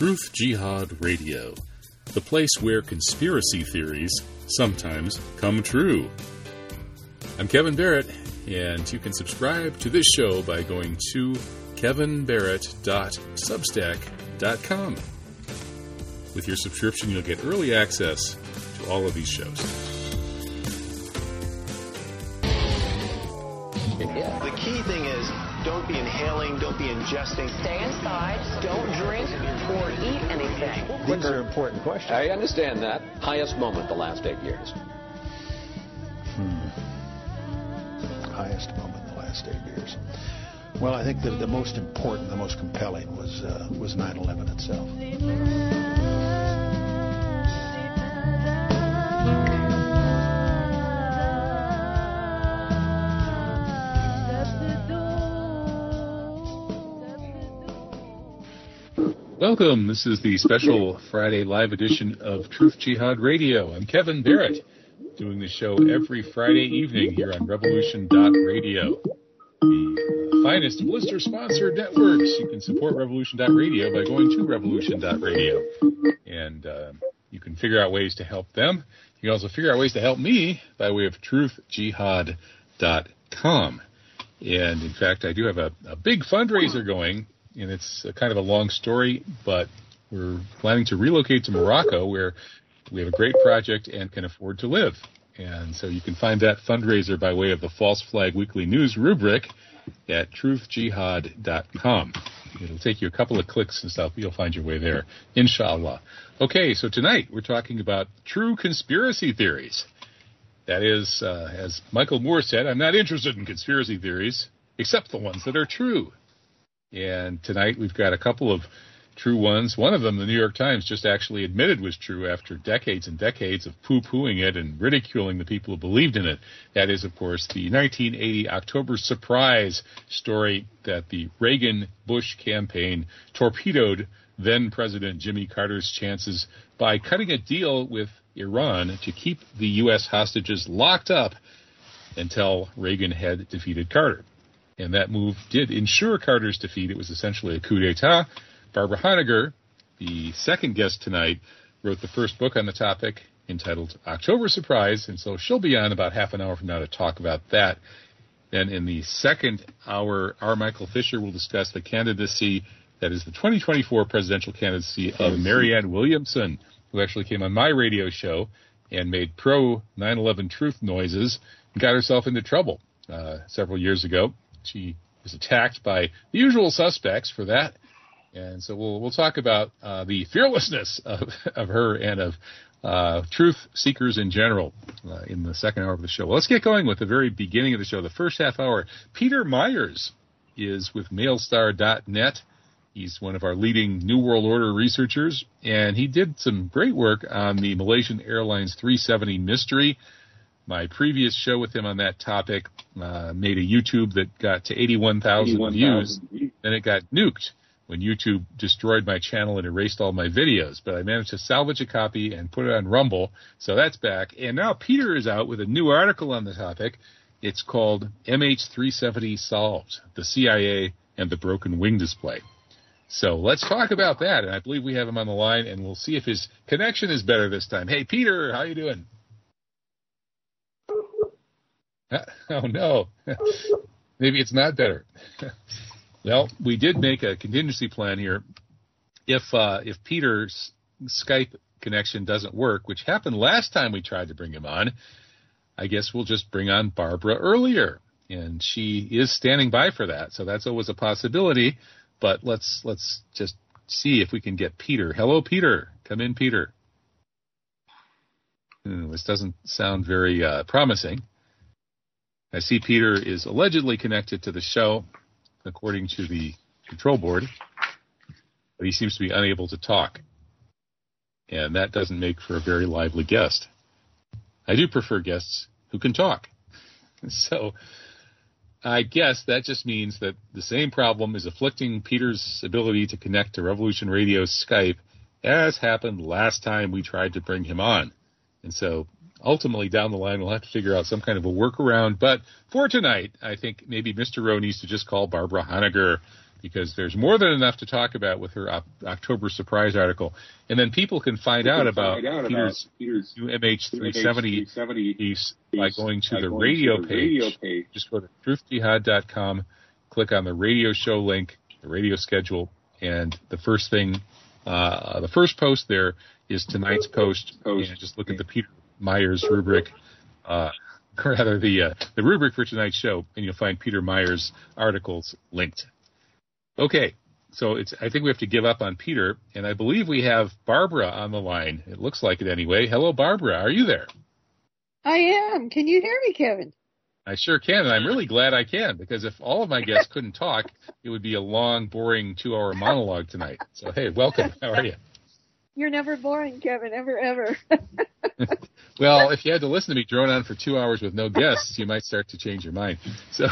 Truth Jihad Radio, the place where conspiracy theories sometimes come true. I'm Kevin Barrett, and you can subscribe to this show by going to kevinbarrett.substack.com. With your subscription, you'll get early access to all of these shows. The key thing is, don't be inhaling, don't be ingesting. Stay inside, don't drink or eat anything. These are important questions. I understand that. Highest moment the last 8 years. Highest moment the last 8 years. Well, I think the most important, the most compelling was 9/11 itself. Welcome. This is the special Friday live edition of Truth Jihad Radio. I'm Kevin Barrett, doing the show every Friday evening here on Revolution.Radio, the finest blister-sponsored networks. You can support Revolution.Radio by going to Revolution.Radio, and you can figure out ways to help them. You can also figure out ways to help me by way of TruthJihad.com. And, in fact, I do have a big fundraiser going. And it's kind of a long story, but we're planning to relocate to Morocco, where we have a great project and can afford to live. And so you can find that fundraiser by way of the False Flag Weekly News rubric at truthjihad.com. It'll take you a couple of clicks and stuff. You'll find your way there, inshallah. Okay, so tonight we're talking about true conspiracy theories. That is, as Michael Moore said, I'm not interested in conspiracy theories, except the ones that are true. And tonight we've got a couple of true ones. One of them, the New York Times just actually admitted was true after decades and decades of poo-pooing it and ridiculing the people who believed in it. That is, of course, the 1980 October Surprise story that the Reagan-Bush campaign torpedoed then-President Jimmy Carter's chances by cutting a deal with Iran to keep the U.S. hostages locked up until Reagan had defeated Carter. And that move did ensure Carter's defeat. It was essentially a coup d'etat. Barbara Honegger, the second guest tonight, wrote the first book on the topic entitled October Surprise. And so she'll be on about half an hour from now to talk about that. Then in the second hour, our Michael Fisher will discuss the candidacy, that is the 2024 presidential candidacy of Marianne Williamson, who actually came on my radio show and made pro-9/11 truth noises and got herself into trouble several years ago. She was attacked by the usual suspects for that. And so we'll talk about the fearlessness of her and of truth seekers in general in the second hour of the show. Well, let's get going with the very beginning of the show, the first half hour. Peter Myers is with mailstar.net. He's one of our leading New World Order researchers, and he did some great work on the Malaysian Airlines 370 mystery. My previous show with him on that topic made a YouTube that got to 81,000 views, and it got nuked when YouTube destroyed my channel and erased all my videos. But I managed to salvage a copy and put it on Rumble, so that's back. And now Peter is out with a new article on the topic. It's called MH370 Solved, the CIA and the Broken Wing Display. So let's talk about that, and I believe we have him on the line, and we'll see if his connection is better this time. Hey, Peter, how you doing? Oh, no. Maybe it's not better. Well, we did make a contingency plan here. If Peter's Skype connection doesn't work, which happened last time we tried to bring him on, I guess we'll just bring on Barbara earlier. And she is standing by for that, so that's always a possibility. But let's just see if we can get Peter. Hello, Peter. Come in, Peter. This doesn't sound very promising. I see Peter is allegedly connected to the show, according to the control board, but he seems to be unable to talk, and that doesn't make for a very lively guest. I do prefer guests who can talk, so I guess that just means that the same problem is afflicting Peter's ability to connect to Revolution Radio's Skype as happened last time we tried to bring him on, and so ultimately, down the line, we'll have to figure out some kind of a workaround. But for tonight, I think maybe Mr. Rowe needs to just call Barbara Honegger because there's more than enough to talk about with her October Surprise article. And then people can find out about Peter's new MH370 piece by going to the radio page. Just go to TruthJihad.com, click on the radio show link, the radio schedule, and the first thing, the first post there is tonight's post. And just look at the Peter Myers rubric, the rubric for tonight's show, and you'll find Peter Myers' articles linked. Okay, so I think we have to give up on Peter, and I believe we have Barbara on the line. It looks like it anyway. Hello, Barbara. Are you there? I am. Can you hear me, Kevin? I sure can, and I'm really glad I can, because if all of my guests couldn't talk, it would be a long, boring 2-hour monologue tonight. So, hey, welcome. How are you? You're never boring, Kevin, ever, ever. Well, if you had to listen to me drone on for 2 hours with no guests, you might start to change your mind. So...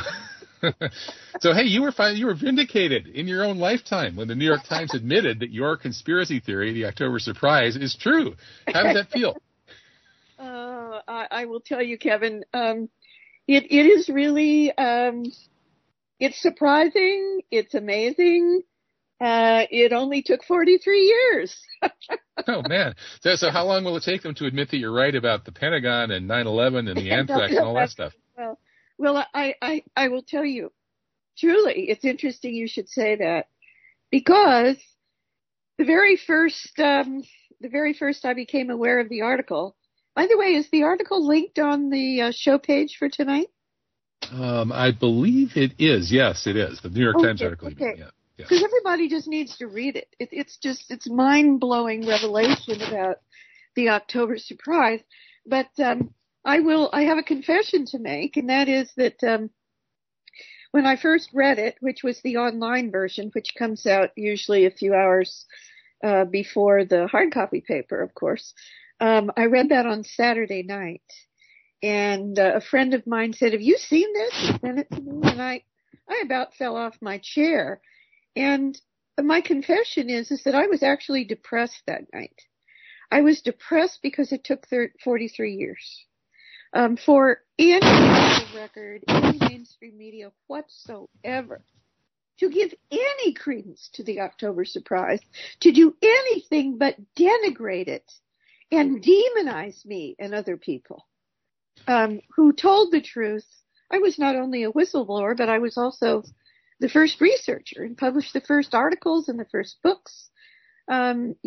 So, hey, you were vindicated in your own lifetime when the New York Times admitted that your conspiracy theory, the October Surprise, is true. How does that feel? I will tell you, Kevin, it is really, it's surprising. It's amazing. It only took 43 years. Oh, man. So how long will it take them to admit that you're right about the Pentagon and 9/11 and the anthrax and all that stuff? Well, I will tell you, truly, it's interesting you should say that, because the very first I became aware of the article. By the way, is the article linked on the show page for tonight? I believe it is. Yes, it is. The New York Times article. Okay. Yeah. Because everybody just needs to read it. It's mind-blowing revelation about the October Surprise, but. I have a confession to make, and that is that when I first read it, which was the online version, which comes out usually a few hours before the hard copy paper, of course, I read that on Saturday night. And a friend of mine said, "Have you seen this?" And sent it to me, and I about fell off my chair. And my confession is that I was actually depressed that night. I was depressed because it took 43 years. For any record, any mainstream media whatsoever, to give any credence to the October Surprise, to do anything but denigrate it and demonize me and other people who told the truth. I was not only a whistleblower, but I was also the first researcher and published the first articles and the first books, went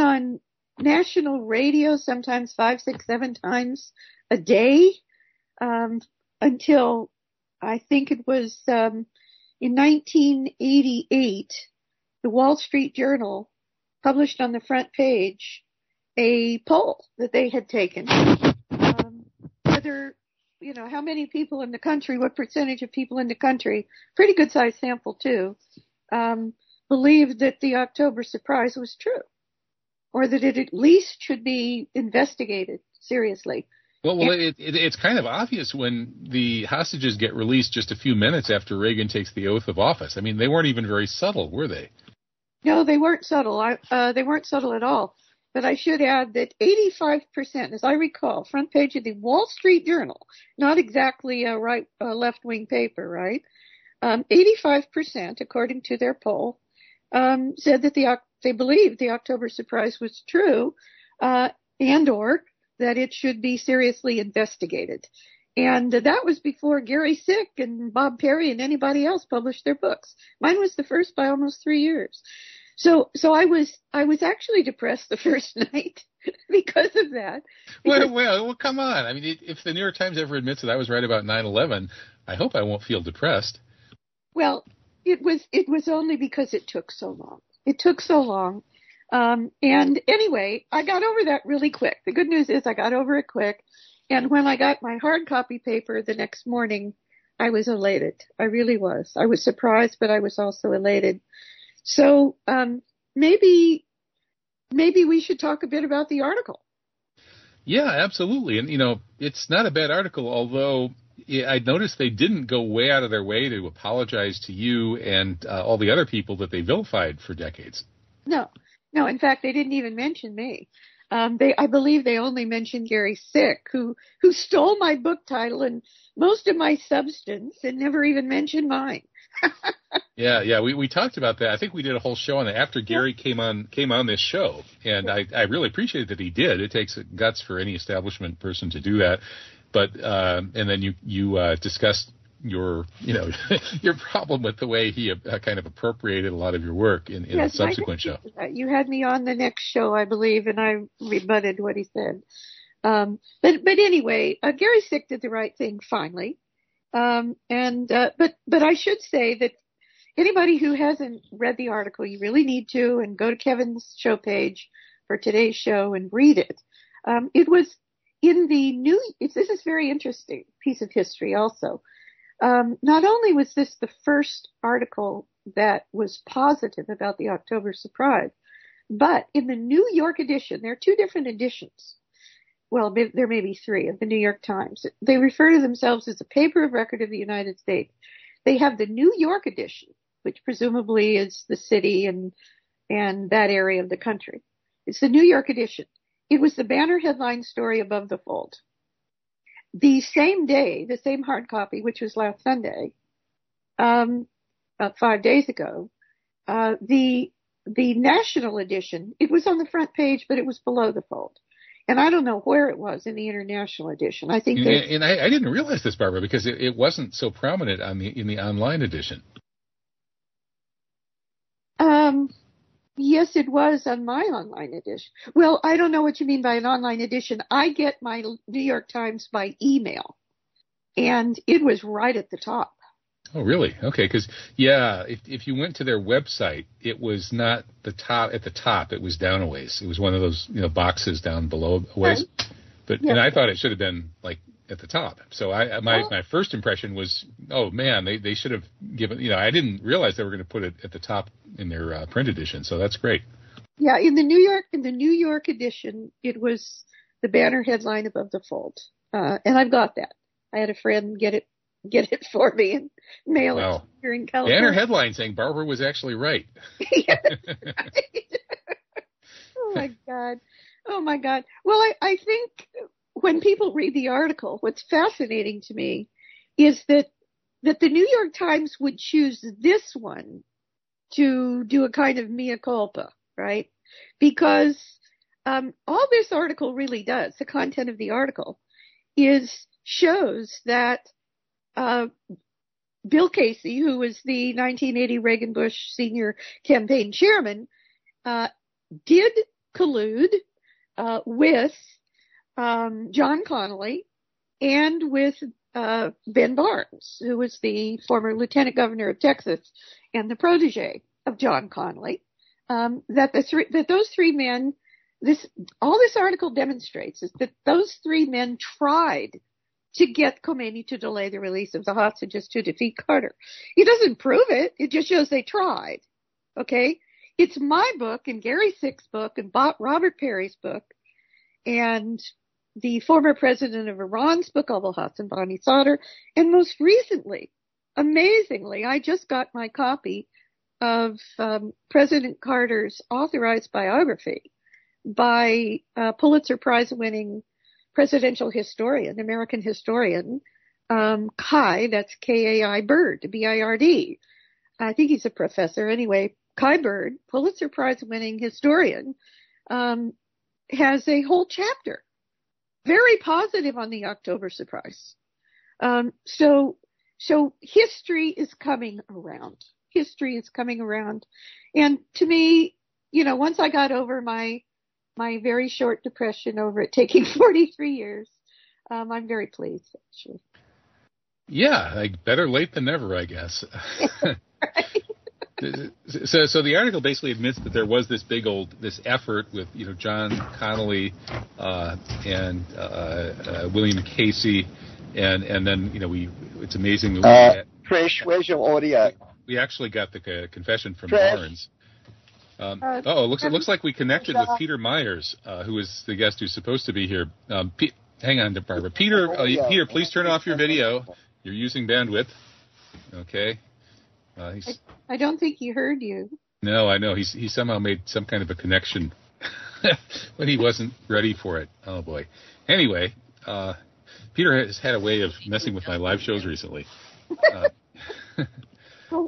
on national radio sometimes 5, 6, 7 times a day, until I think it was in 1988, the Wall Street Journal published on the front page a poll that they had taken, whether, how many people in the country, what percentage of people in the country, pretty good sized sample too, believed that the October Surprise was true, or that it at least should be investigated seriously. Well, it's kind of obvious when the hostages get released just a few minutes after Reagan takes the oath of office. I mean, they weren't even very subtle, were they? No, they weren't subtle. They weren't subtle at all. But I should add that 85%, as I recall, front page of the Wall Street Journal, not exactly a left-wing paper, right? 85%, according to their poll, said that they believed the October Surprise was true, and/or that it should be seriously investigated. And that was before Gary Sick and Bob Parry and anybody else published their books. Mine was the first by almost 3 years. So I was actually depressed the first night because of that. Well, come on. I mean, if the New York Times ever admits that I was right about 9/11, I hope I won't feel depressed. Well, it was only because it took so long. And anyway, I got over that really quick. The good news is I got over it quick. And when I got my hard copy paper the next morning, I was elated. I really was. I was surprised, but I was also elated. So maybe we should talk a bit about the article. Yeah, absolutely. And, it's not a bad article, although I noticed they didn't go way out of their way to apologize to you and all the other people that they vilified for decades. No. In fact, they didn't even mention me. I believe they only mentioned Gary Sick, who stole my book title and most of my substance and never even mentioned mine. Yeah. We talked about that. I think we did a whole show on that after Gary came on this show. And I really appreciate that he did. It takes guts for any establishment person to do that. But and then you discussed your problem with the way he kind of appropriated a lot of your work in the subsequent show. You had me on the next show, I believe, and I rebutted what he said. But anyway, Gary Sick did the right thing finally. But I should say that anybody who hasn't read the article, you really need to, and go to Kevin's show page for today's show and read it. It was in the new. This is very interesting piece of history also. Not only was this the first article that was positive about the October surprise, but in the New York edition, there are two different editions. Well, there may be three of the New York Times. They refer to themselves as a paper of record of the United States. They have the New York edition, which presumably is the city and that area of the country. It's the New York edition. It was the banner headline story above the fold. The same day, the same hard copy, which was last Sunday, about 5 days ago, the national edition, it was on the front page, but it was below the fold. And I don't know where it was in the international edition. I think I didn't realize this, Barbara, because it wasn't so prominent in the online edition. Yes, it was on my online edition. Well, I don't know what you mean by an online edition. I get my New York Times by email, and it was right at the top. Oh, really? Okay, because, yeah, if you went to their website, it was not at the top. It was down a ways. It was one of those boxes down below a ways. Right. But yeah. And I thought it should have been, like, at the top. So my first impression was, oh man, they should have given, I didn't realize they were going to put it at the top in their print edition. So that's great. Yeah. In the New York edition, it was the banner headline above the fold. And I've got that. I had a friend get it for me and mail it here in California. Banner headline saying Barbara was actually right. Yes, right. Oh my God. Well, I think, when people read the article, what's fascinating to me is that the New York Times would choose this one to do a kind of mea culpa, right? Because all this article really does, the content of the article, shows that Bill Casey, who was the 1980 Reagan-Bush senior campaign chairman, did collude with John Connally and with Ben Barnes, who was the former lieutenant governor of Texas and the protege of John Connally, that those three men, all this article demonstrates is that those three men tried to get Khomeini to delay the release of the hostages to defeat Carter. It doesn't prove it. It just shows they tried. Okay. It's my book and Gary Sick's book and Robert Parry's book and the former president of Iran's book, Abolhassan Banisadr, and most recently, amazingly, I just got my copy of President Carter's authorized biography by Pulitzer Prize-winning presidential historian, American historian, Kai, that's K-A-I Bird, B-I-R-D. I think he's a professor anyway. Kai Bird, Pulitzer Prize-winning historian, has a whole chapter, very positive on the October surprise. So history is coming around. And to me, once I got over my very short depression over it taking 43 years, I'm very pleased, actually. Yeah, like better late than never, I guess. Right. So the article basically admits that there was this big old effort with John Connally and William Casey, and then it's amazing that Trish, where's your audio? We actually got the confession from Trish. Barnes. It looks like we connected with Peter Myers, who is the guest who's supposed to be here. Hang on, Barbara. Peter, please turn off your video. You're using bandwidth. Okay. I don't think he heard you. No, I know. He somehow made some kind of a connection when he wasn't ready for it. Oh, boy. Anyway, Peter has had a way of messing with my live shows recently.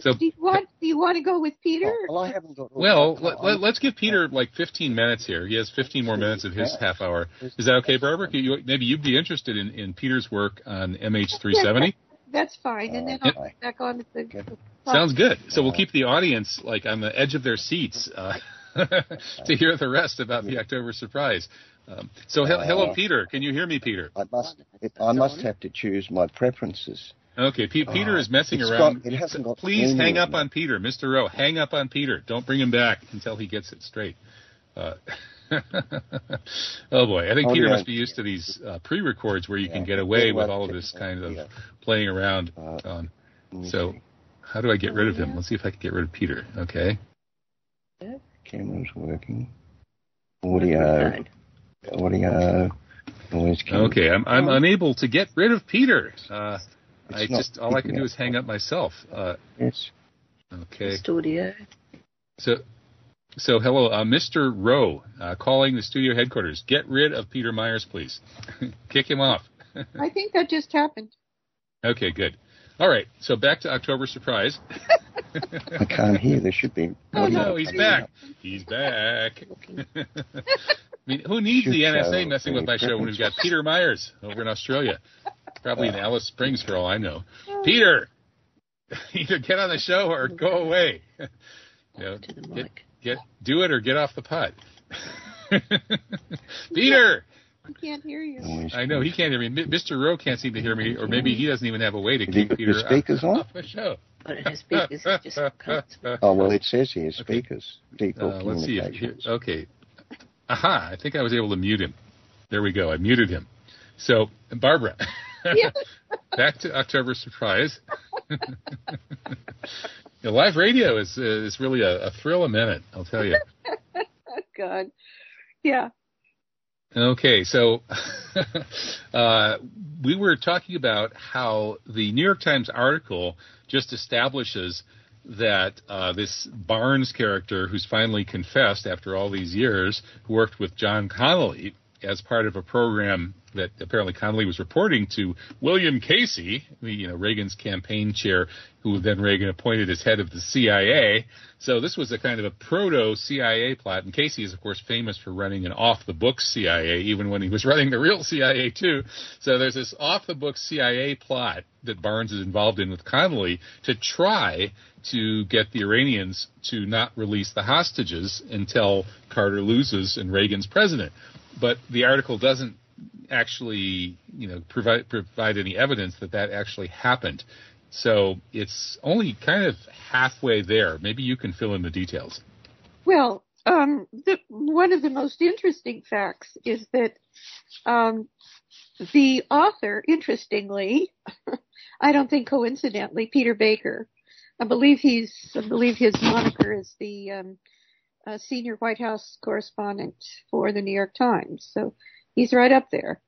So do you want to go with Peter? Well, I haven't got. Well, let's give Peter like 15 minutes here. He has 15 more minutes of his half hour. Is that okay, Barbara? Maybe you'd be interested in Peter's work on MH370. That's fine, and then I'll get back on to the podcast. Sounds good. So we'll keep the audience like on the edge of their seats to hear the rest about the October surprise. Hello, Peter. Can you hear me, Peter? I must have to choose my preferences. Okay, Peter is messing around. Please hang up on Peter. Mr. Rowe, hang up on Peter. Don't bring him back until he gets it straight. Oh, boy. I think Peter must be used to these pre-records where you can get away with all of this kind of playing around. So how do I get rid of him? Let's see if I can get rid of Peter. Okay. Camera's working. Audio. Okay, I'm unable to get rid of Peter. All I can do is hang up myself. Yes. Okay. Studio. So hello, Mr. Rowe, calling the studio headquarters. Get rid of Peter Myers, please. Kick him off. I think that just happened. Okay, good. All right, so back to October surprise. I can't hear. There should be. Oh no, he's back. He's back. I mean, who needs the NSA messing with my show when we've got Peter Myers over in Australia? Probably in Alice Springs for all I know. Peter, either get on the show or go away. Do it or get off the pot. Peter! I can't hear you. I know, he can't hear me. Mr. Rowe can't seem to hear me, or maybe he doesn't even have a way to keep Peter off the show. But his speakers just it says here speakers. Okay. Let's see. I think I was able to mute him. There we go. I muted him. So, Barbara, back to October surprise. Live radio is really a thrill a minute, I'll tell you. Oh, God. Yeah. Okay, so we were talking about how the New York Times article just establishes that this Barnes character, who's finally confessed after all these years, who worked with John Connally as part of a program that apparently Connally was reporting to William Casey, Reagan's campaign chair, who then Reagan appointed as head of the CIA. So this was a kind of a proto-CIA plot. And Casey is, of course, famous for running an off-the-books CIA, even when he was running the real CIA, too. So there's this off-the-books CIA plot that Barnes is involved in with Connally to try to get the Iranians to not release the hostages until Carter loses and Reagan's president. But the article doesn't actually, provide any evidence that actually happened. So it's only kind of halfway there. Maybe you can fill in the details. Well, one of the most interesting facts is that the author, interestingly, I don't think coincidentally, Peter Baker, I believe his moniker is the senior White House correspondent for the New York Times. So he's right up there.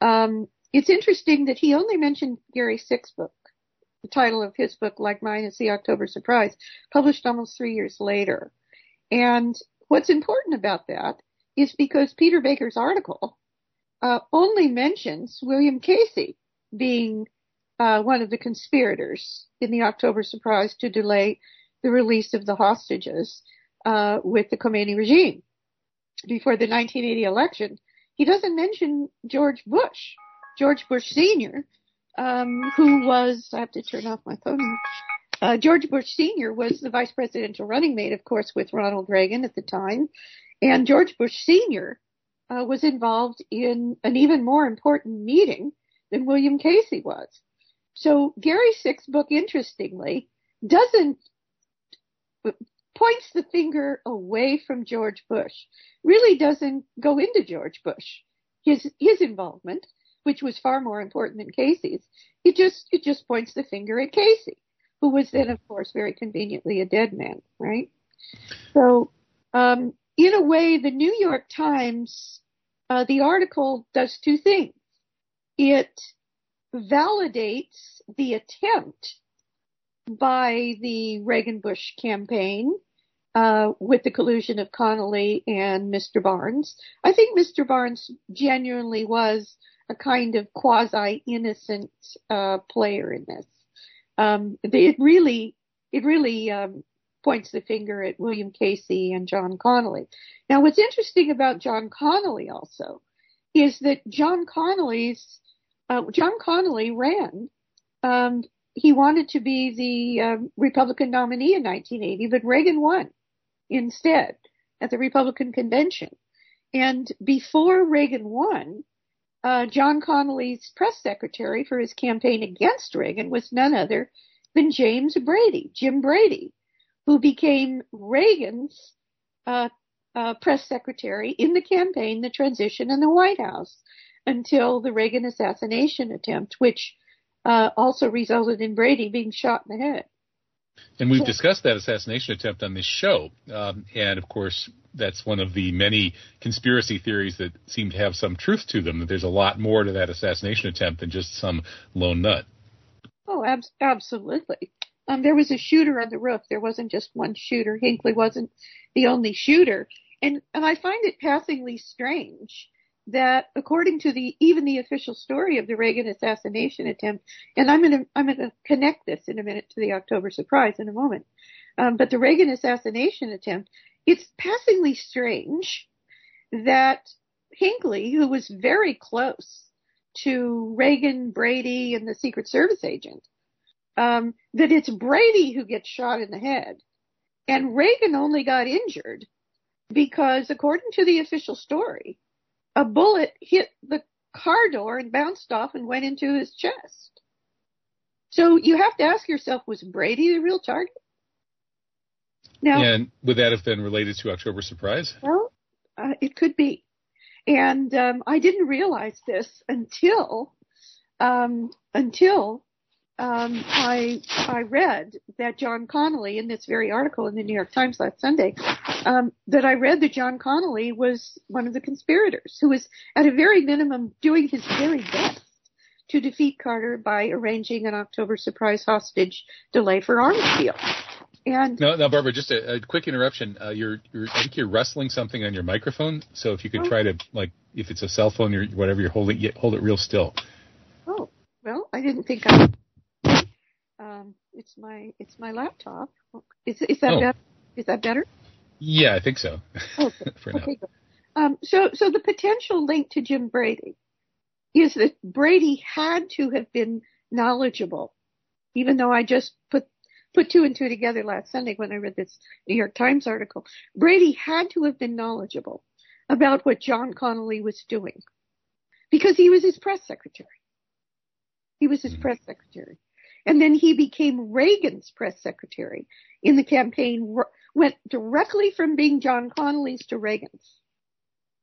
It's interesting that he only mentioned Gary Sick's book. The title of his book, like mine, is The October Surprise, published almost 3 years later. And what's important about that is because Peter Baker's article only mentions William Casey being one of the conspirators in the October Surprise to delay the release of the hostages with the Khomeini regime before the 1980 election. He doesn't mention George Bush Sr., George Bush Sr. was the vice presidential running mate, of course, with Ronald Reagan at the time. And George Bush Sr. Was involved in an even more important meeting than William Casey was. So Gary Sick's book, interestingly, points the finger away from George Bush, really doesn't go into George Bush, his involvement, which was far more important than Casey's. It just points the finger at Casey, who was then, of course, very conveniently a dead man, right? So, in a way, the New York Times, the article does two things. It validates the attempt by the Reagan-Bush campaign with the collusion of Connally and Mr. Barnes. I think Mr. Barnes genuinely was a kind of quasi-innocent player in this. It really it really points the finger at William Casey and John Connally. Now, what's interesting about John Connally also is that John Connally ran. He wanted to be the Republican nominee in 1980, but Reagan won instead at the Republican convention. And before Reagan won, John Connally's press secretary for his campaign against Reagan was none other than James Brady, Jim Brady, who became Reagan's press secretary in the campaign, the transition, and the White House until the Reagan assassination attempt, which also resulted in Brady being shot in the head. And we've discussed that assassination attempt on this show. And, of course, that's one of the many conspiracy theories that seem to have some truth to them, that there's a lot more to that assassination attempt than just some lone nut. Oh, absolutely. There was a shooter on the roof. There wasn't just one shooter. Hinckley wasn't the only shooter. And I find it passingly strange that, according to even the official story of the Reagan assassination attempt, and I'm going to connect this in a minute to the October surprise in a moment, but the Reagan assassination attempt, it's passingly strange that Hinckley, who was very close to Reagan, Brady, and the Secret Service agent, that it's Brady who gets shot in the head, and Reagan only got injured because, according to the official story, a bullet hit the car door and bounced off and went into his chest. So you have to ask yourself, was Brady the real target? Now, and would that have been related to October Surprise? Well, it could be. And I didn't realize this until I read that John Connally, in this very article in the New York Times last Sunday, that I read that John Connally was one of the conspirators who was, at a very minimum, doing his very best to defeat Carter by arranging an October surprise hostage delay for arms deal. And no, Barbara, just a quick interruption. I think you're rustling something on your microphone, so if you could try to, like, if it's a cell phone or whatever you're holding, hold it real still. Oh, well, I didn't think I... It's my laptop. Is that better? Is that better? Yeah, I think so. Okay. For now. Okay, good. So the potential link to Jim Brady is that Brady had to have been knowledgeable, even though I just put two and two together last Sunday when I read this New York Times article. Brady had to have been knowledgeable about what John Connally was doing because he was his press secretary. And then he became Reagan's press secretary in the campaign, went directly from being John Connally's to Reagan's.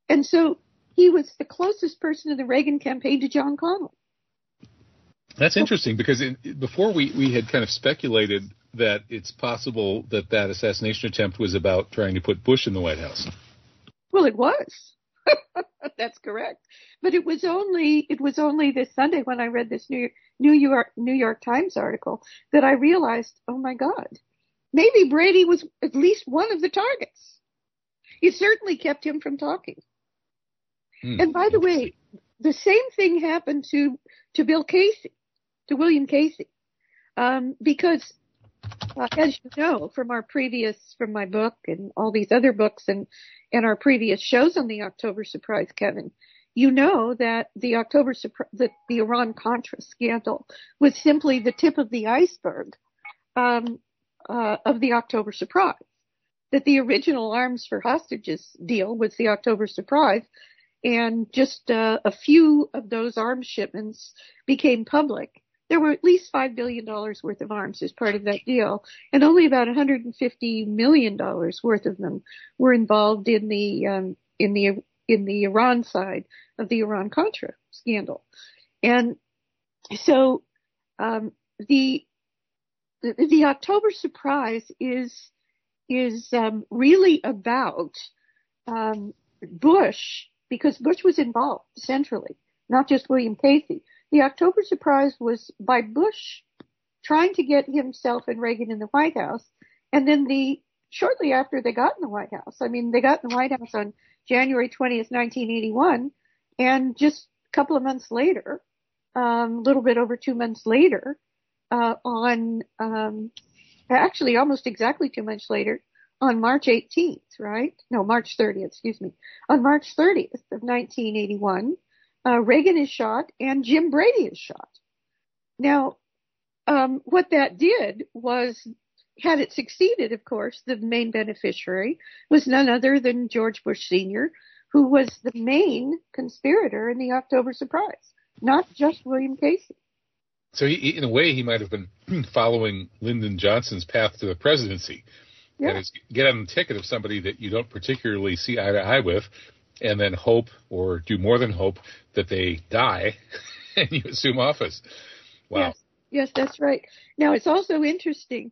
And so he was the closest person in the Reagan campaign to John Connally. That's interesting, because before we had kind of speculated that it's possible that assassination attempt was about trying to put Bush in the White House. Well, it was. That's correct. But it was only this Sunday when I read this New York Times article that I realized, oh my God, maybe Brady was at least one of the targets. It certainly kept him from talking. And by the way, the same thing happened to William Casey, because as you know from my book and all these other books and our previous shows on the October surprise, Kevin, you know that the October surprise, the Iran-Contra scandal was simply the tip of the iceberg of the October surprise, that the original arms for hostages deal was the October surprise, and just a few of those arms shipments became public. There were at least $5 billion worth of arms as part of that deal, and only about $150 million worth of them were involved in the Iran side of the Iran-Contra scandal. And so the October surprise is really about Bush, because Bush was involved centrally, not just William Casey. The October surprise was by Bush trying to get himself and Reagan in the White House. And then shortly after they got in the White House, they got in the White House on January 20th, 1981. And just a couple of months later, a little bit over 2 months later, on actually almost exactly 2 months later, on March 18th, right? No, March 30th, excuse me. On March 30th of 1981, Reagan is shot and Jim Brady is shot. Now, what that did was, had it succeeded, of course, the main beneficiary was none other than George Bush Sr., who was the main conspirator in the October Surprise, not just William Casey. So he, in a way, he might have been following Lyndon Johnson's path to the presidency. Yeah. That is, get on the ticket of somebody that you don't particularly see eye to eye with, and then hope, or do more than hope, that they die and you assume office. Wow. Yes, that's right. Now, it's also interesting,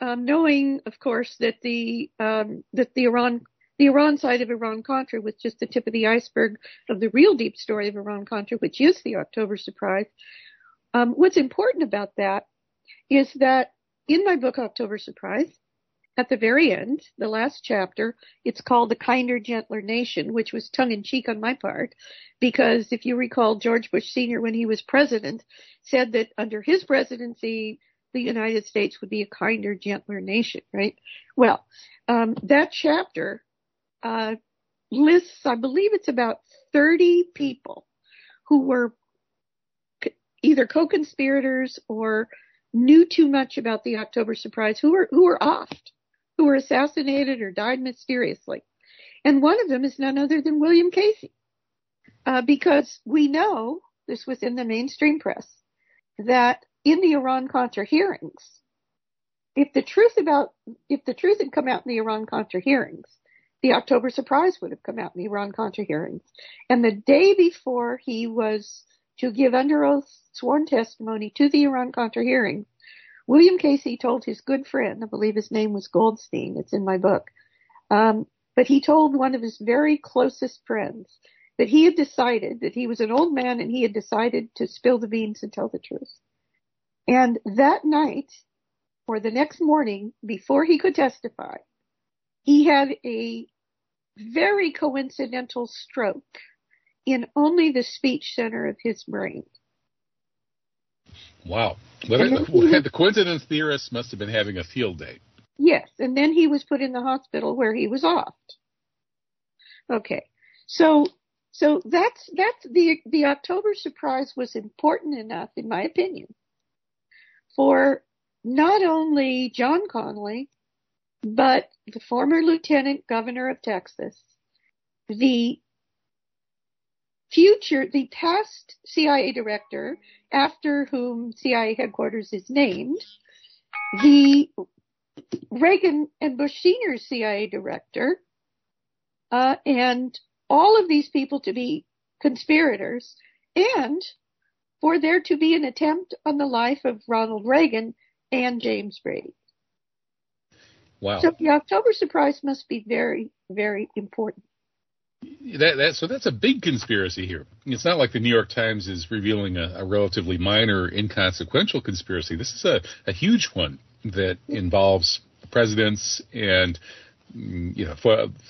knowing, of course, that the Iran side of Iran-Contra was just the tip of the iceberg of the real deep story of Iran-Contra, which is the October Surprise. What's important about that is that in my book, October Surprise, at the very end, the last chapter, it's called The Kinder, Gentler Nation, which was tongue-in-cheek on my part, because if you recall, George Bush Sr., when he was president, said that under his presidency, the United States would be a kinder, gentler nation, right? Well, that chapter lists, I believe it's about 30 people who were either co-conspirators or knew too much about the October Surprise, who were offed, who were assassinated or died mysteriously. And one of them is none other than William Casey, because we know, this was in the mainstream press, that in the Iran-Contra hearings, if the truth had come out in the Iran-Contra hearings, the October Surprise would have come out in the Iran-Contra hearings. And the day before he was to give under oath sworn testimony to the Iran-Contra hearing, William Casey told his good friend, I believe his name was Goldstein, it's in my book, but he told one of his very closest friends that he had decided, that he was an old man and he had decided to spill the beans and tell the truth. And that night, or the next morning, before he could testify, he had a very coincidental stroke in only the speech center of his brain. Wow. The coincidence theorists must have been having a field day. Yes, and then he was put in the hospital where he was offed. Okay, so that's the October Surprise was important enough, in my opinion, for not only John Connally, but the former lieutenant governor of Texas, the past CIA director, after whom CIA headquarters is named, the Reagan and Bush Sr. CIA director, and all of these people to be conspirators, and for there to be an attempt on the life of Ronald Reagan and James Brady. Wow. So the October Surprise must be very, very important. So that's a big conspiracy here. It's not like the New York Times is revealing a relatively minor, inconsequential conspiracy. This is a huge one that involves presidents and,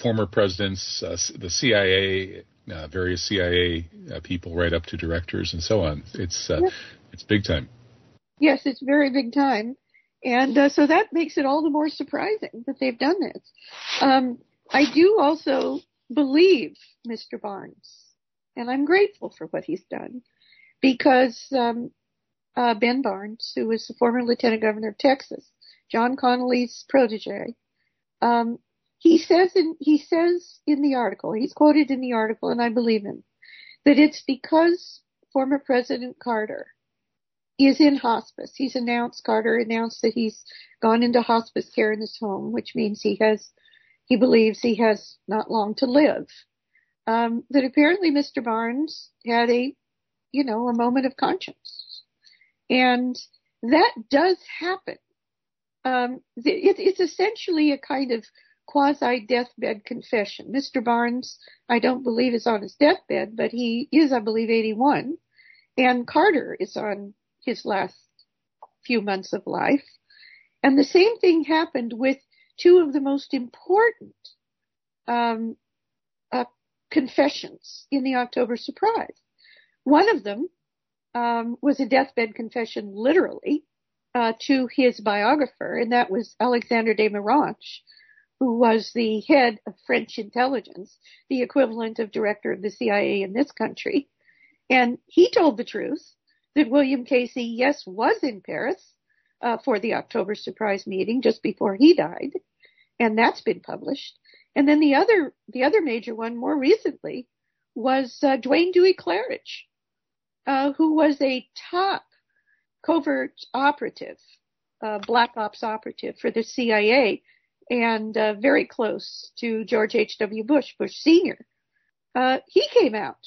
former presidents, the CIA, various CIA people, right up to directors and so on. It's big time. Yes, it's very big time. And so that makes it all the more surprising that they've done this. I do also believe Mr. Barnes, and I'm grateful for what he's done, because Ben Barnes, who was the former lieutenant governor of Texas, John Connally's protege, he says in the article, he's quoted in the article, and I believe him, that it's because former President Carter is in hospice. Carter announced that he's gone into hospice care in his home, which means he believes he has not long to live. That apparently Mr. Barnes had a moment of conscience. And that does happen. It's essentially a kind of quasi-deathbed confession. Mr. Barnes, I don't believe, is on his deathbed, but he is, I believe, 81. And Carter is on his last few months of life. And the same thing happened with two of the most important confessions in the October Surprise. One of them was a deathbed confession, literally, to his biographer, and that was Alexander de Miranche, who was the head of French intelligence, the equivalent of director of the CIA in this country. And he told the truth that William Casey, yes, was in Paris for the October Surprise meeting just before he died. And that's been published. And then the other major one more recently was Dwayne Dewey Claridge, who was a top covert operative, black ops operative for the CIA, and very close to George H.W. Bush, Bush Sr. He came out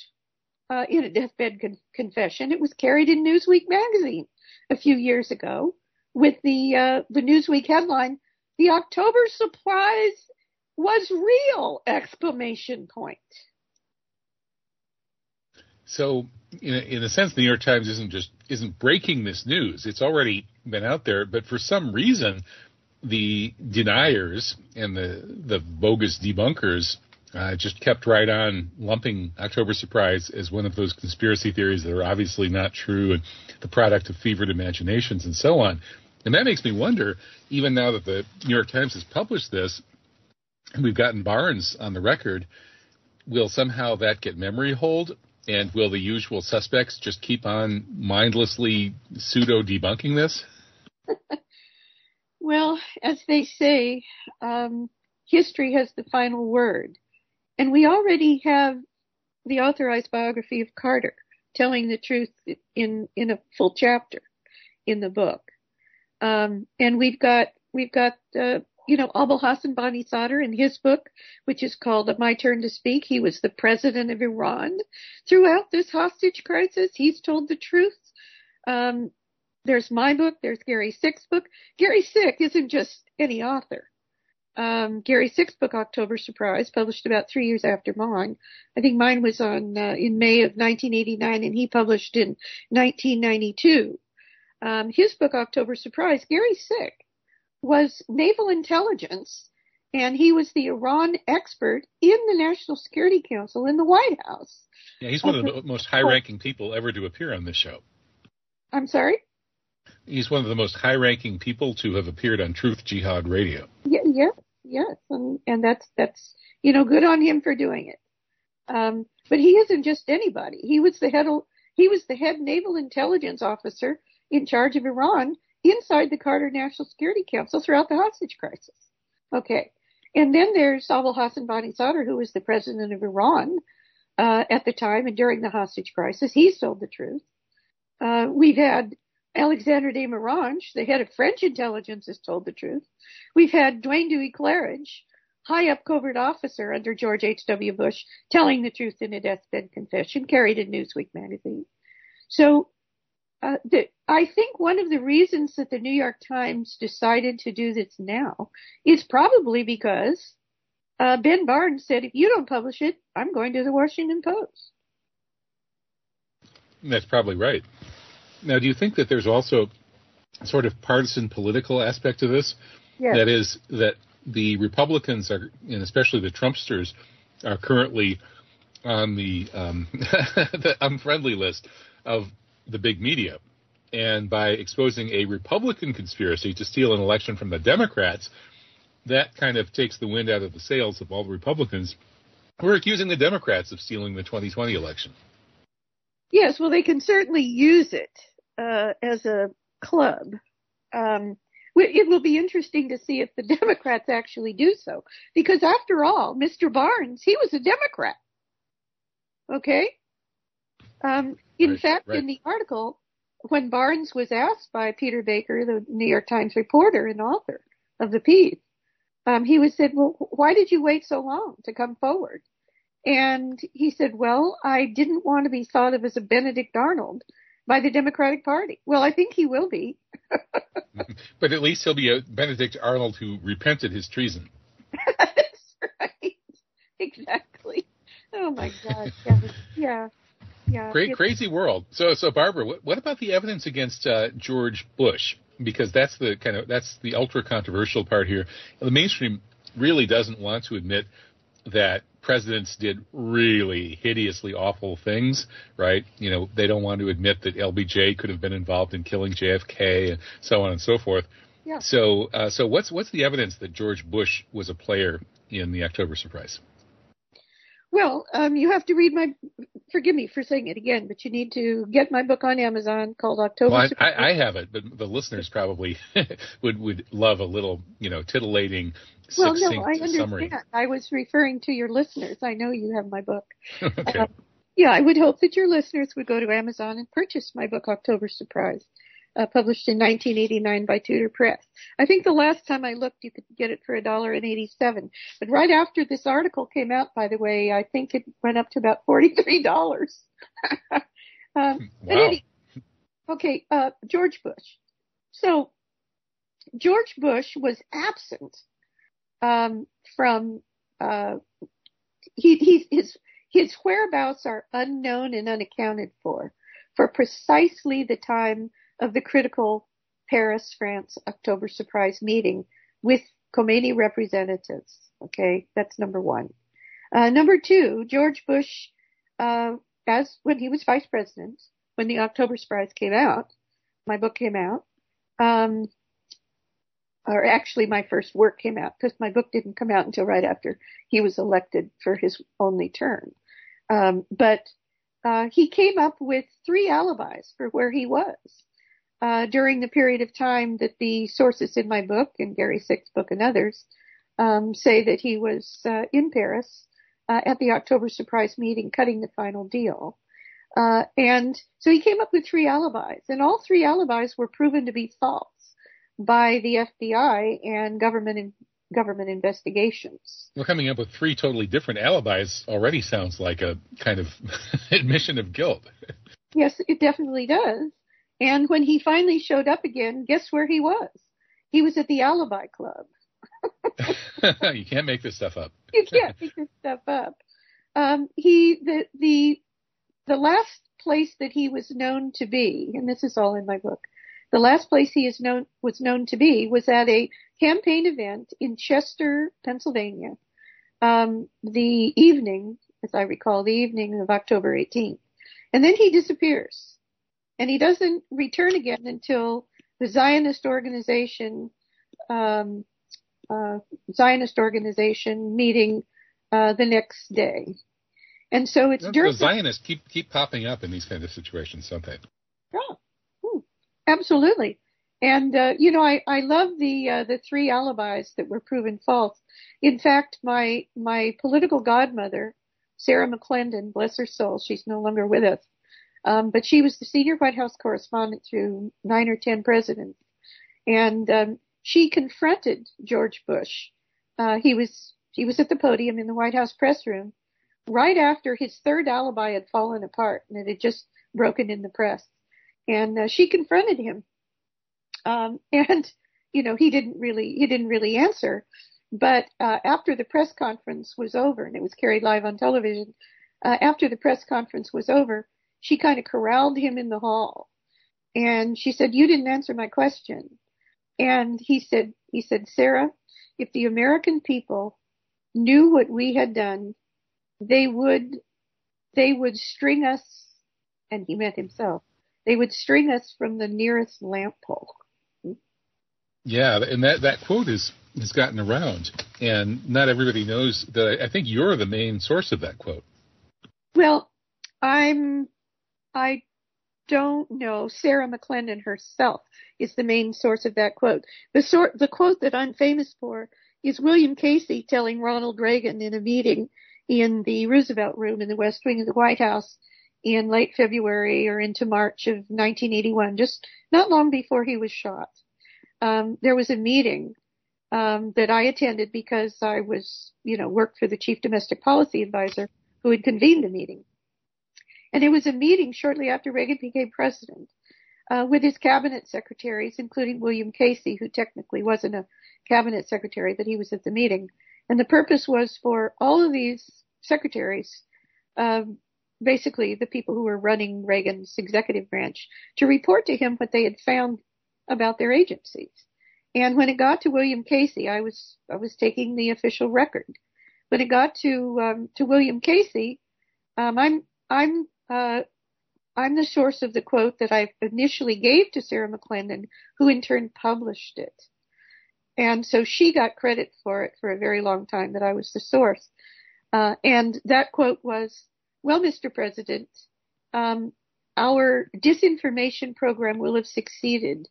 in a deathbed confession. It was carried in Newsweek magazine a few years ago with the Newsweek headline, "The October Surprise was real!" exclamation point. So, in a sense, the New York Times isn't breaking this news. It's already been out there, but for some reason, the deniers and the bogus debunkers just kept right on lumping October Surprise as one of those conspiracy theories that are obviously not true and the product of fevered imaginations and so on. And that makes me wonder, even now that the New York Times has published this, and we've gotten Barnes on the record, will somehow that get memory hold? And will the usual suspects just keep on mindlessly pseudo-debunking this? Well, as they say, history has the final word. And we already have the authorized biography of Carter telling the truth in a full chapter in the book. And we've got Abolhassan Banisadr in his book, which is called My Turn to Speak. He was the president of Iran. Throughout this hostage crisis, he's told the truth. There's my book. There's Gary Sick's book. Gary Sick isn't just any author. Gary Sick's book, October Surprise, published about 3 years after mine. I think mine was in May of 1989, and he published in 1992. His book, October Surprise, Gary Sick was naval intelligence, and he was the Iran expert in the National Security Council in the White House. Yeah, he's one of the most high-ranking people ever to appear on this show. I'm sorry? He's one of the most high-ranking people to have appeared on Truth Jihad Radio. Yes, and that's good on him for doing it. But he isn't just anybody. He was the head naval intelligence officer in charge of Iran inside the Carter National Security Council throughout the hostage crisis. Okay, and then there's Abolhassan Banisadr, who was the president of Iran at the time and during the hostage crisis. He's told the truth. We've had Alexander de Miranche, the head of French intelligence, has told the truth. We've had Dwayne Dewey Claridge, high-up covert officer under George H.W. Bush, telling the truth in a deathbed confession, carried in Newsweek magazine. So I think one of the reasons that the New York Times decided to do this now is probably because Ben Barnes said, if you don't publish it, I'm going to the Washington Post. That's probably right. Now, do you think that there's also a sort of partisan political aspect to this? Yes. That is, that the Republicans are, and especially the Trumpsters, are currently on the, the unfriendly list of the big media. And by exposing a Republican conspiracy to steal an election from the Democrats, that kind of takes the wind out of the sails of all the Republicans who are accusing the Democrats of stealing the 2020 election. Yes, well, they can certainly use it as a club. It will be interesting to see if the Democrats actually do so, because after all, Mr. Barnes, he was a Democrat. Okay? In fact, in the article, when Barnes was asked by Peter Baker, the New York Times reporter and author of the piece, he was said, well, why did you wait so long to come forward? And he said, well, I didn't want to be thought of as a Benedict Arnold by the Democratic Party. Well, I think he will be. But at least he'll be a Benedict Arnold who repented his treason. That's right. Exactly. Oh, my God. Yeah. Yeah. Crazy world. So Barbara, what about the evidence against George Bush? Because that's the ultra controversial part here. The mainstream really doesn't want to admit that presidents did really hideously awful things, right? You know, they don't want to admit that LBJ could have been involved in killing JFK and so on and so forth. Yeah. So so what's the evidence that George Bush was a player in the October Surprise? Well, you have to read my – forgive me for saying it again, but you need to get my book on Amazon called October Surprise. I have it, but the listeners probably would love a little, you know, titillating, succinct summary. Well, no, I understand. Summary. I was referring to your listeners. I know you have my book. Okay. Yeah, I would hope that your listeners would go to Amazon and purchase my book, October Surprise, published in 1989 by Tudor Press. I think the last time I looked, you could get it for $1.87. But right after this article came out, by the way, I think it went up to about $43. Wow. But okay, George Bush. So George Bush was absent from his whereabouts are unknown and unaccounted for precisely the time of the critical Paris, France, October Surprise meeting with Khomeini representatives. Okay, that's number one. Number two, George Bush, as when he was vice president, when the October Surprise came out, my book came out, or actually my first work came out, because my book didn't come out until right after he was elected for his only term. But he came up with three alibis for where he was. During the period of time that the sources in my book and Gary Sick's book and others say that he was in Paris at the October Surprise meeting cutting the final deal. And so he came up with three alibis, and all three alibis were proven to be false by the FBI and government investigations. Well, coming up with three totally different alibis already sounds like a kind of admission of guilt. Yes, it definitely does. And when he finally showed up again, guess where he was? He was at the Alibi Club. You can't make this stuff up. You can't make this stuff up. The last place that he was known to be, and this is all in my book, the last place he was known to be was at a campaign event in Chester, Pennsylvania, the evening, as I recall, the evening of October 18th. And then he disappears. And he doesn't return again until the Zionist organization meeting the next day. And so it's during the Zionists keep popping up in these kind of situations, don't they? Yeah, absolutely. And you know, I love the three alibis that were proven false. In fact, my political godmother, Sarah McClendon, bless her soul, she's no longer with us. But she was the senior White House correspondent through 9 or 10 presidents. And she confronted George Bush. He was at the podium in the White House press room right after his third alibi had fallen apart and it had just broken in the press. And she confronted him. And, you know, he didn't really answer. But after the press conference was over, and it was carried live on television, she kind of corralled him in the hall, and she said, "You didn't answer my question." And he said, "Sarah, if the American people knew what we had done, they would string us," and he meant himself, "they would string us from the nearest lamp pole." Yeah, and that quote has gotten around, and not everybody knows that. I think you're the main source of that quote. Well, I don't know. Sarah McClendon herself is the main source of that quote. The quote that I'm famous for is William Casey telling Ronald Reagan in a meeting in the Roosevelt Room in the West Wing of the White House in late February or into March of 1981, just not long before he was shot. There was a meeting that I attended because I was, you know, worked for the chief domestic policy advisor who had convened the meeting. And it was a meeting shortly after Reagan became president with his cabinet secretaries, including William Casey, who technically wasn't a cabinet secretary, but he was at the meeting. And the purpose was for all of these secretaries, basically the people who were running Reagan's executive branch, to report to him what they had found about their agencies. And when it got to William Casey, I was taking the official record. When it got to William Casey, I'm the source of the quote that I initially gave to Sarah McClendon, who in turn published it. And so she got credit for it for a very long time that I was the source. And that quote was, "Well, Mr. President, our disinformation program will have succeeded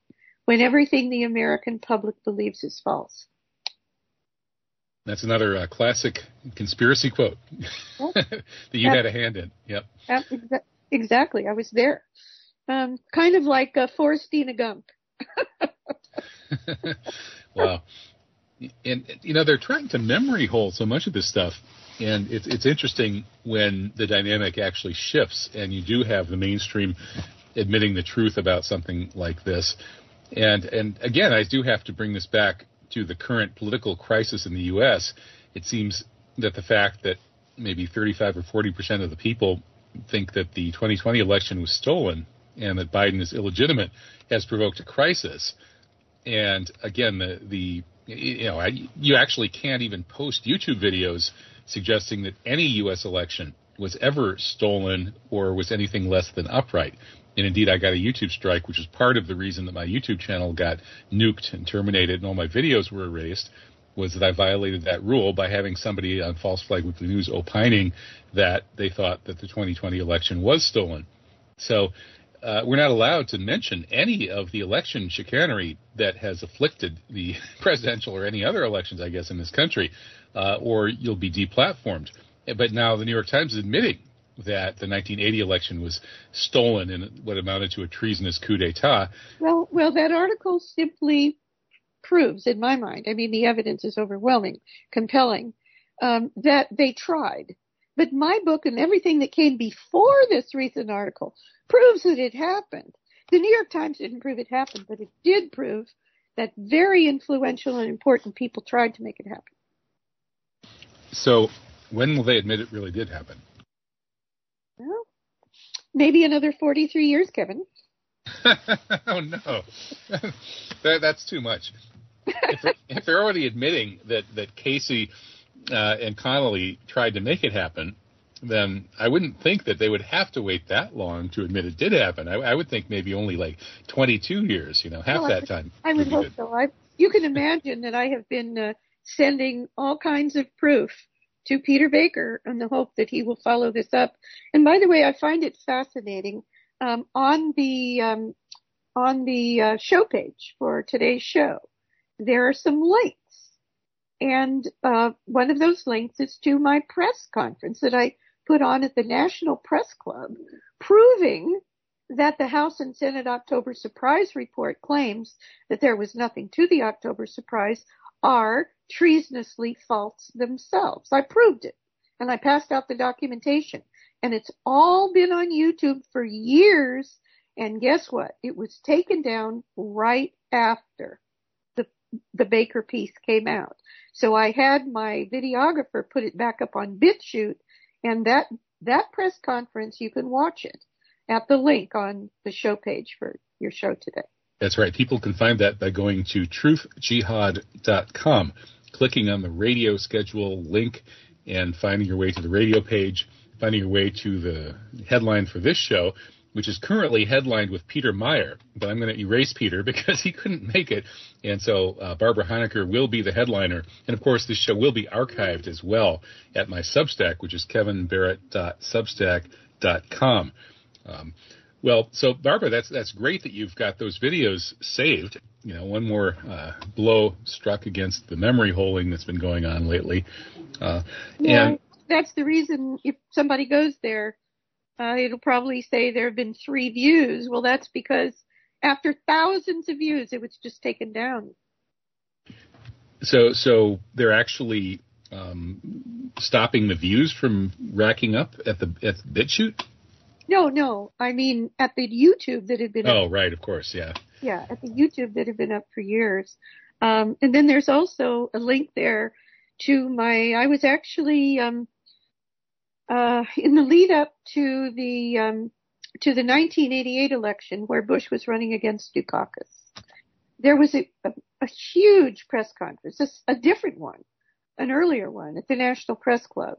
when everything the American public believes is false." That's another classic conspiracy quote that you had a hand in. Yep. Exactly. I was there. Kind of like Faustina Gump. Wow. And, you know, they're trying to memory hole so much of this stuff. And it's interesting when the dynamic actually shifts and you do have the mainstream admitting the truth about something like this. And again, I do have to bring this back to the current political crisis in the U.S. It seems that the fact that maybe 35% or 40% of the people think that the 2020 election was stolen and that Biden is illegitimate has provoked a crisis. And again, the you know, you actually can't even post YouTube videos suggesting that any U.S. election was ever stolen or was anything less than upright. And indeed, I got a YouTube strike, which is part of the reason that my YouTube channel got nuked and terminated and all my videos were erased, was that I violated that rule by having somebody on False Flag Weekly News opining that they thought that the 2020 election was stolen. So we're not allowed to mention any of the election chicanery that has afflicted the presidential or any other elections, I guess, in this country, or you'll be deplatformed. But now the New York Times is admitting that the 1980 election was stolen in what amounted to a treasonous coup d'etat. Well, that article simply proves, in my mind, I mean, the evidence is overwhelming, compelling, that they tried. But my book and everything that came before this recent article proves that it happened. The New York Times didn't prove it happened, but it did prove that very influential and important people tried to make it happen. So when will they admit it really did happen? Well, maybe another 43 years, Kevin. Oh, no. That's too much. If they're already admitting that Casey and Connally tried to make it happen, then I wouldn't think that they would have to wait that long to admit it did happen. I would think maybe only like 22 years, you know, that time. I would hope so. You can imagine that I have been sending all kinds of proof to Peter Baker in the hope that he will follow this up. And by the way, I find it fascinating. On the show page for today's show, there are some links. And one of those links is to my press conference that I put on at the National Press Club, proving that the House and Senate October Surprise report claims that there was nothing to the October Surprise are treasonously false themselves. I proved it, and I passed out the documentation, and it's all been on YouTube for years. And guess what? It was taken down right after the Baker piece came out. So I had my videographer put it back up on BitChute, and that press conference, you can watch it at the link on the show page for your show today. That's right. People can find that by going to TruthJihad.com, clicking on the radio schedule link and finding your way to the radio page, finding your way to the headline for this show, which is currently headlined with Peter Myers. But I'm going to erase Peter because he couldn't make it. And so Barbara Honegger will be the headliner. And, of course, this show will be archived as well at my Substack, which is kevinbarrett.substack.com. Well, so Barbara, that's great that you've got those videos saved. You know, one more blow struck against the memory holing that's been going on lately. And that's the reason if somebody goes there, it'll probably say there have been 3 views. Well, that's because after thousands of views, it was just taken down. So they're actually stopping the views from racking up at the BitChute? No. I mean, at the YouTube that had been up. Oh, right, of course, yeah. Yeah, at the YouTube that had been up for years. And then there's also a link there to I was actually in the lead up to the 1988 election where Bush was running against Dukakis. There was a huge press conference, a different one, an earlier one at the National Press Club.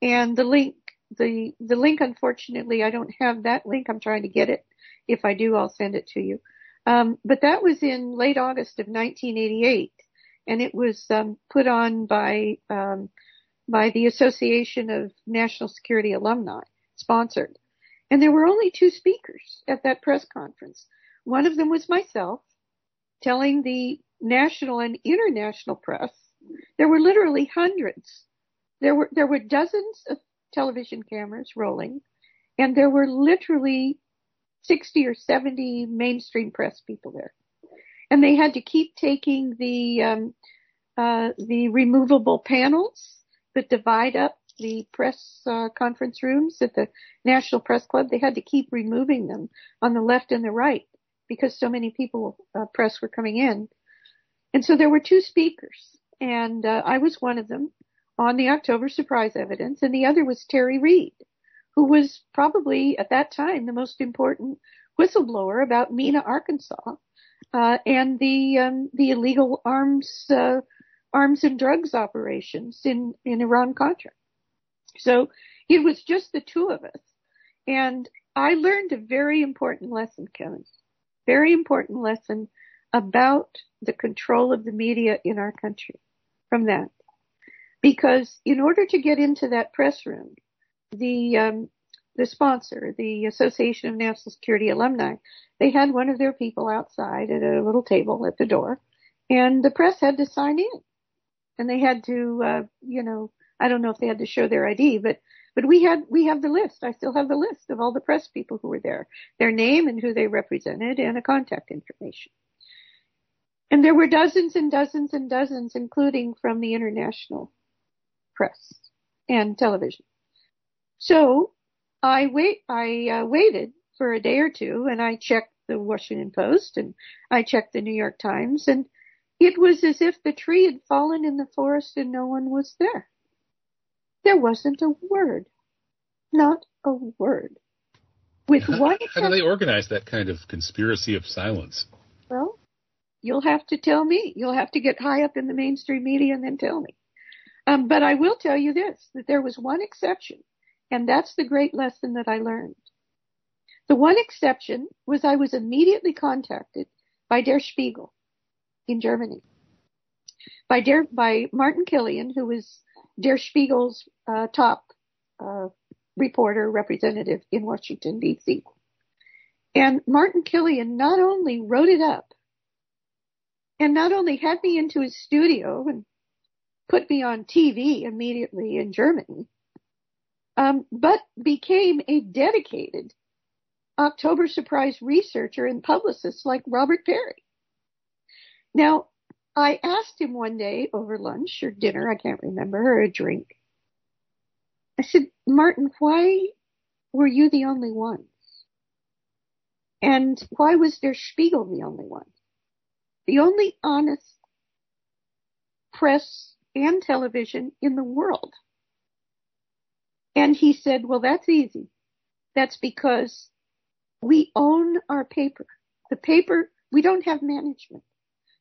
And the link, the link, unfortunately, I don't have that link. I'm trying to get it. If I do, I'll send it to you. But that was in late August of 1988, and it was put on by the Association of National Security Alumni, sponsored. And there were only two speakers at that press conference. One of them was myself, telling the national and international press. There were literally hundreds. There were dozens of television cameras rolling, and there were literally 60 or 70 mainstream press people there. And they had to keep taking the removable panels that divide up the press conference rooms at the National Press Club. They had to keep removing them on the left and the right because so many people, press, were coming in. And so there were two speakers, and I was one of them on the October Surprise evidence, and the other was Terry Reid, who was probably at that time the most important whistleblower about MENA, Arkansas, and the illegal arms and drugs operations in Iran-Contra. So it was just the two of us. And I learned a very important lesson, Kevin, very important lesson about the control of the media in our country from that. Because in order to get into that press room, the sponsor, the Association of National Security Alumni, they had one of their people outside at a little table at the door, and the press had to sign in. And they had to, I don't know if they had to show their ID, but we have the list. I still have the list of all the press people who were there, their name and who they represented, and a contact information. And there were dozens and dozens and dozens, including from the international press and television. So I waited for a day or two, and I checked the Washington Post, and I checked the New York Times, and it was as if the tree had fallen in the forest and no one was there. There wasn't a word, not a word. With one exception. How do they organize that kind of conspiracy of silence? Well, you'll have to tell me. You'll have to get high up in the mainstream media and then tell me. But I will tell you this, that there was one exception. And that's the great lesson that I learned. The one exception was I was immediately contacted by Der Spiegel in Germany, by Martin Kilian, who was Der Spiegel's top reporter representative in Washington, D.C. And Martin Kilian not only wrote it up and not only had me into his studio and put me on TV immediately in Germany, but became a dedicated October Surprise researcher and publicist like Robert Parry. Now, I asked him one day over lunch or dinner, I can't remember, or a drink. I said, Martin, why were you the only one? And why was Der Spiegel the only one? The only honest press and television in the world. And he said, well, that's easy. That's because we own our paper. The paper, we don't have management.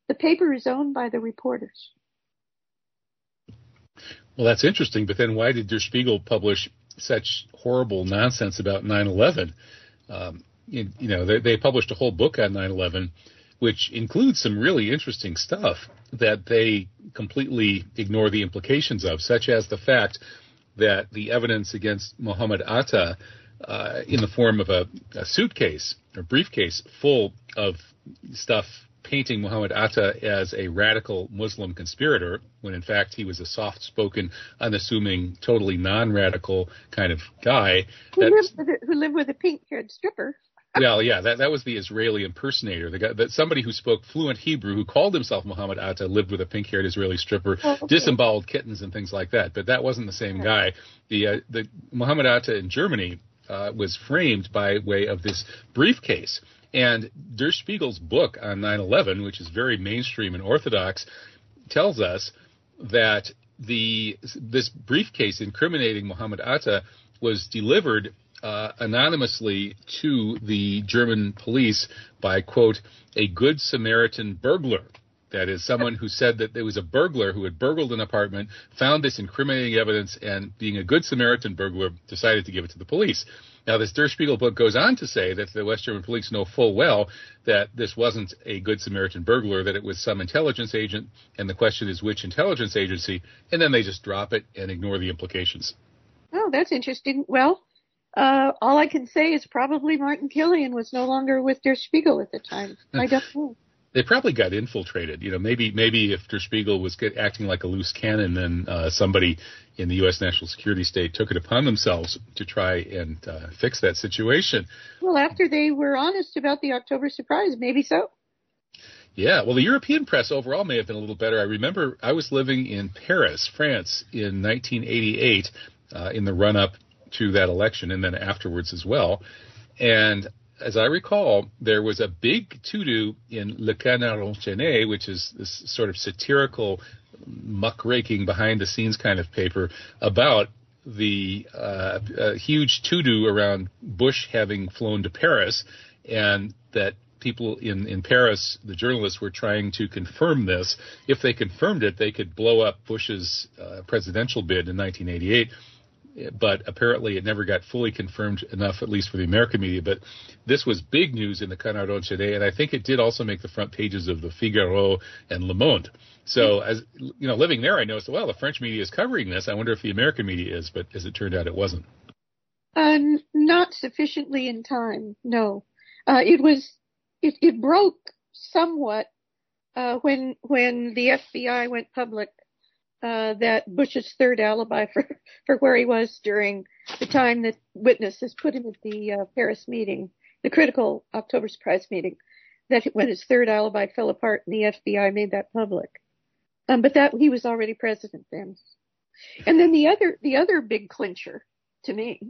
The paper is owned by the reporters. Well, that's interesting. But then why did Der Spiegel publish such horrible nonsense about 9/11? They published a whole book on 9/11, which includes some really interesting stuff that they completely ignore the implications of, such as the fact that the evidence against Muhammad Atta in the form of a suitcase or briefcase full of stuff painting Muhammad Atta as a radical Muslim conspirator, when in fact he was a soft-spoken, unassuming, totally non-radical kind of guy. Who lived with a pink-haired stripper. Well, yeah, that was the Israeli impersonator, the guy, that somebody who spoke fluent Hebrew, who called himself Muhammad Atta, lived with a pink-haired Israeli stripper, disemboweled kittens and things like that. But that wasn't the same guy. The Muhammad Atta in Germany was framed by way of this briefcase. And Der Spiegel's book on 9/11, which is very mainstream and orthodox, tells us that this briefcase incriminating Muhammad Atta was delivered anonymously to the German police by, quote, a good Samaritan burglar, That is, someone who said that there was a burglar who had burgled an apartment, found this incriminating evidence, and being a good Samaritan burglar, decided to give it to the police. Now, this Der Spiegel book goes on to say that the West German police know full well that this wasn't a good Samaritan burglar, that it was some intelligence agent, and the question is which intelligence agency, and then they just drop it and ignore the implications. Oh, that's interesting. Well, all I can say is probably Martin Kilian was no longer with Der Spiegel at the time. I don't know. They probably got infiltrated. You know, maybe if Der Spiegel was acting like a loose cannon, then somebody in the U.S. national security state took it upon themselves to try and fix that situation. Well, after they were honest about the October surprise, maybe so. Yeah, well, the European press overall may have been a little better. I remember I was living in Paris, France, in 1988 in the run-up to that election and then afterwards as well. And as I recall, there was a big to-do in Le Canard Enchaîné, which is this sort of satirical, muckraking, behind-the-scenes kind of paper about the huge to-do around Bush having flown to Paris, and that people in Paris, the journalists, were trying to confirm this. If they confirmed it, they could blow up Bush's presidential bid in 1988. But apparently it never got fully confirmed enough, at least for the American media. But this was big news in the Canard Enchaîné, and I think it did also make the front pages of the Figaro and Le Monde. So, as you know, living there, I noticed, well, the French media is covering this. I wonder if the American media is, but as it turned out, it wasn't. Not sufficiently in time, no. It broke somewhat when the FBI went public. That Bush's third alibi for where he was during the time that witnesses put him at the Paris meeting, the critical October surprise meeting, that when his third alibi fell apart and the FBI made that public. But that he was already president then. And then the other big clincher to me,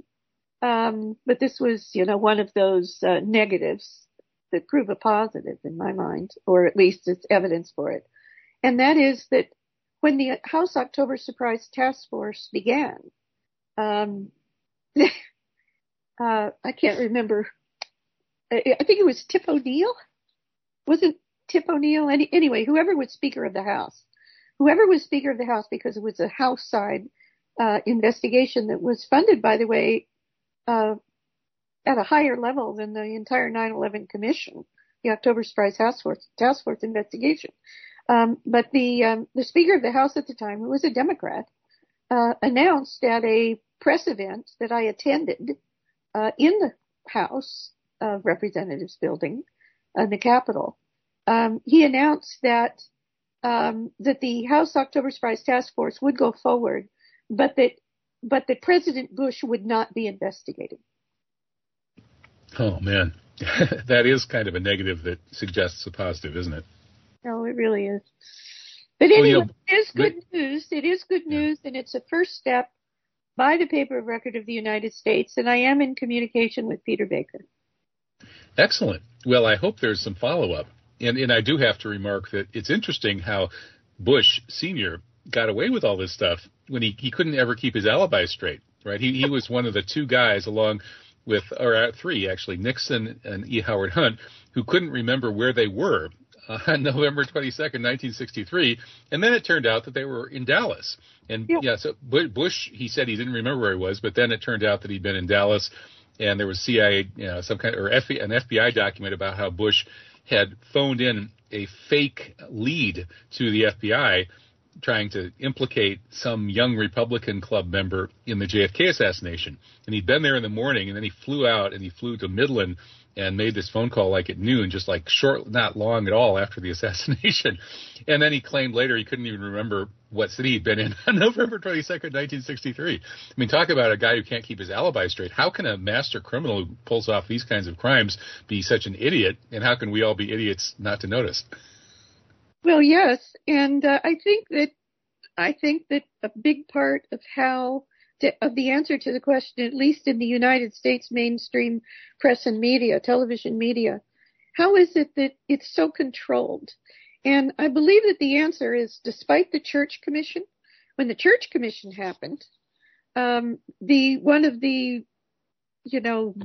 but this was, you know, one of those negatives that prove a positive in my mind, or at least it's evidence for it. And that is that when the House October Surprise Task Force began, I can't remember. I think it was Tip O'Neill. Wasn't Tip O'Neill? Anyway, whoever was Speaker of the House. Whoever was Speaker of the House, because it was a House-side investigation that was funded, by the way, at a higher level than the entire 9/11 Commission, the October Surprise Task Force investigation. But the Speaker of the House at the time, who was a Democrat, announced at a press event that I attended in the House of Representatives building in the Capitol, he announced that that the House October Surprise Task Force would go forward, but that President Bush would not be investigated. Oh, man. That is kind of a negative that suggests a positive, isn't it? No, it really is. But anyway, it is good news. It is good news, and it's a first step by the paper of record of the United States, and I am in communication with Peter Baker. Excellent. Well, I hope there's some follow-up. And I do have to remark that it's interesting how Bush Sr. got away with all this stuff when he couldn't ever keep his alibi straight, right? He was one of the two guys along with, or three actually, Nixon and E. Howard Hunt, who couldn't remember where they were on November 22nd, 1963, and then it turned out that they were in Dallas. And, so Bush, he said he didn't remember where he was, but then it turned out that he'd been in Dallas, and there was CIA, an FBI document about how Bush had phoned in a fake lead to the FBI trying to implicate some young Republican Club member in the JFK assassination. And he'd been there in the morning, and then he flew out, and he flew to Midland, and made this phone call like at noon, just like short, not long at all after the assassination. And then he claimed later he couldn't even remember what city he'd been in on November 22nd, 1963. I mean, talk about a guy who can't keep his alibi straight. How can a master criminal who pulls off these kinds of crimes be such an idiot? And how can we all be idiots not to notice? Well, yes. And I think that a big part of of the answer to the question, at least in the United States mainstream press and media, television media, how is it that it's so controlled? And I believe that the answer is, despite the Church Commission, when the Church Commission happened, one of the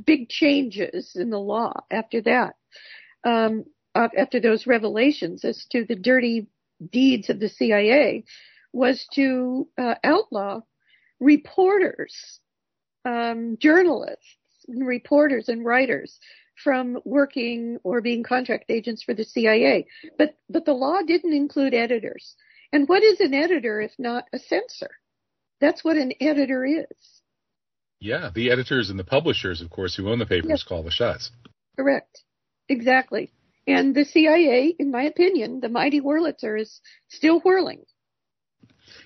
big changes in the law after that after those revelations as to the dirty deeds of the CIA was to outlaw reporters, journalists, and reporters and writers from working or being contract agents for the CIA. But the law didn't include editors. And what is an editor if not a censor? That's what an editor is. Yeah, the editors and the publishers, of course, who own the papers, call the shots. Correct. Exactly. And the CIA, in my opinion, the mighty Wurlitzer, is still whirling.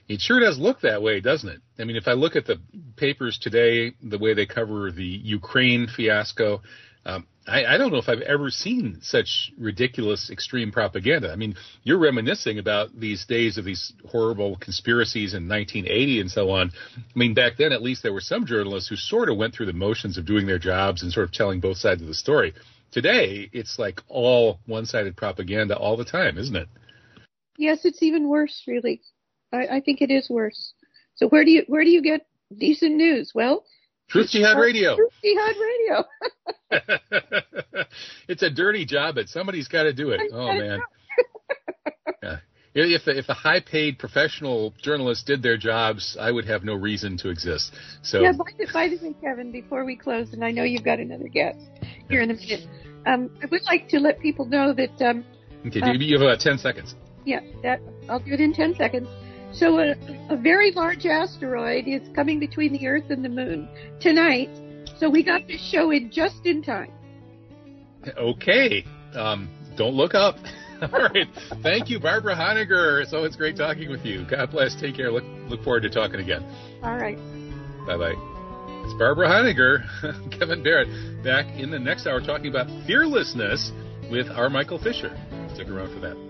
It sure does look that way, doesn't it? I mean, if I look at the papers today, the way they cover the Ukraine fiasco, I don't know if I've ever seen such ridiculous extreme propaganda. I mean, you're reminiscing about these days of these horrible conspiracies in 1980 and so on. I mean, back then, at least there were some journalists who sort of went through the motions of doing their jobs and sort of telling both sides of the story. Today, it's like all one-sided propaganda all the time, isn't it? Yes, it's even worse, really. I think it is worse. So where do you get decent news? Well, Truth Jihad Radio. Truth Jihad Radio. It's a dirty job, but somebody's got to do it. Oh man. Yeah. If the high-paid professional journalists did their jobs, I would have no reason to exist. So yeah. By the way, Kevin, before we close, and I know you've got another guest here in a minute, I would like to let people know that. Okay, you have about 10 seconds. Yeah, I'll do it in 10 seconds. So a very large asteroid is coming between the Earth and the Moon tonight. So we got this show in just in time. Okay. Don't look up. All right. Thank you, Barbara Honegger. It's always great talking with you. God bless. Take care. Look forward to talking again. All right. Bye-bye. It's Barbara Honegger, Kevin Barrett, back in the next hour talking about fearlessness with our Michael Fisher. Stick around for that.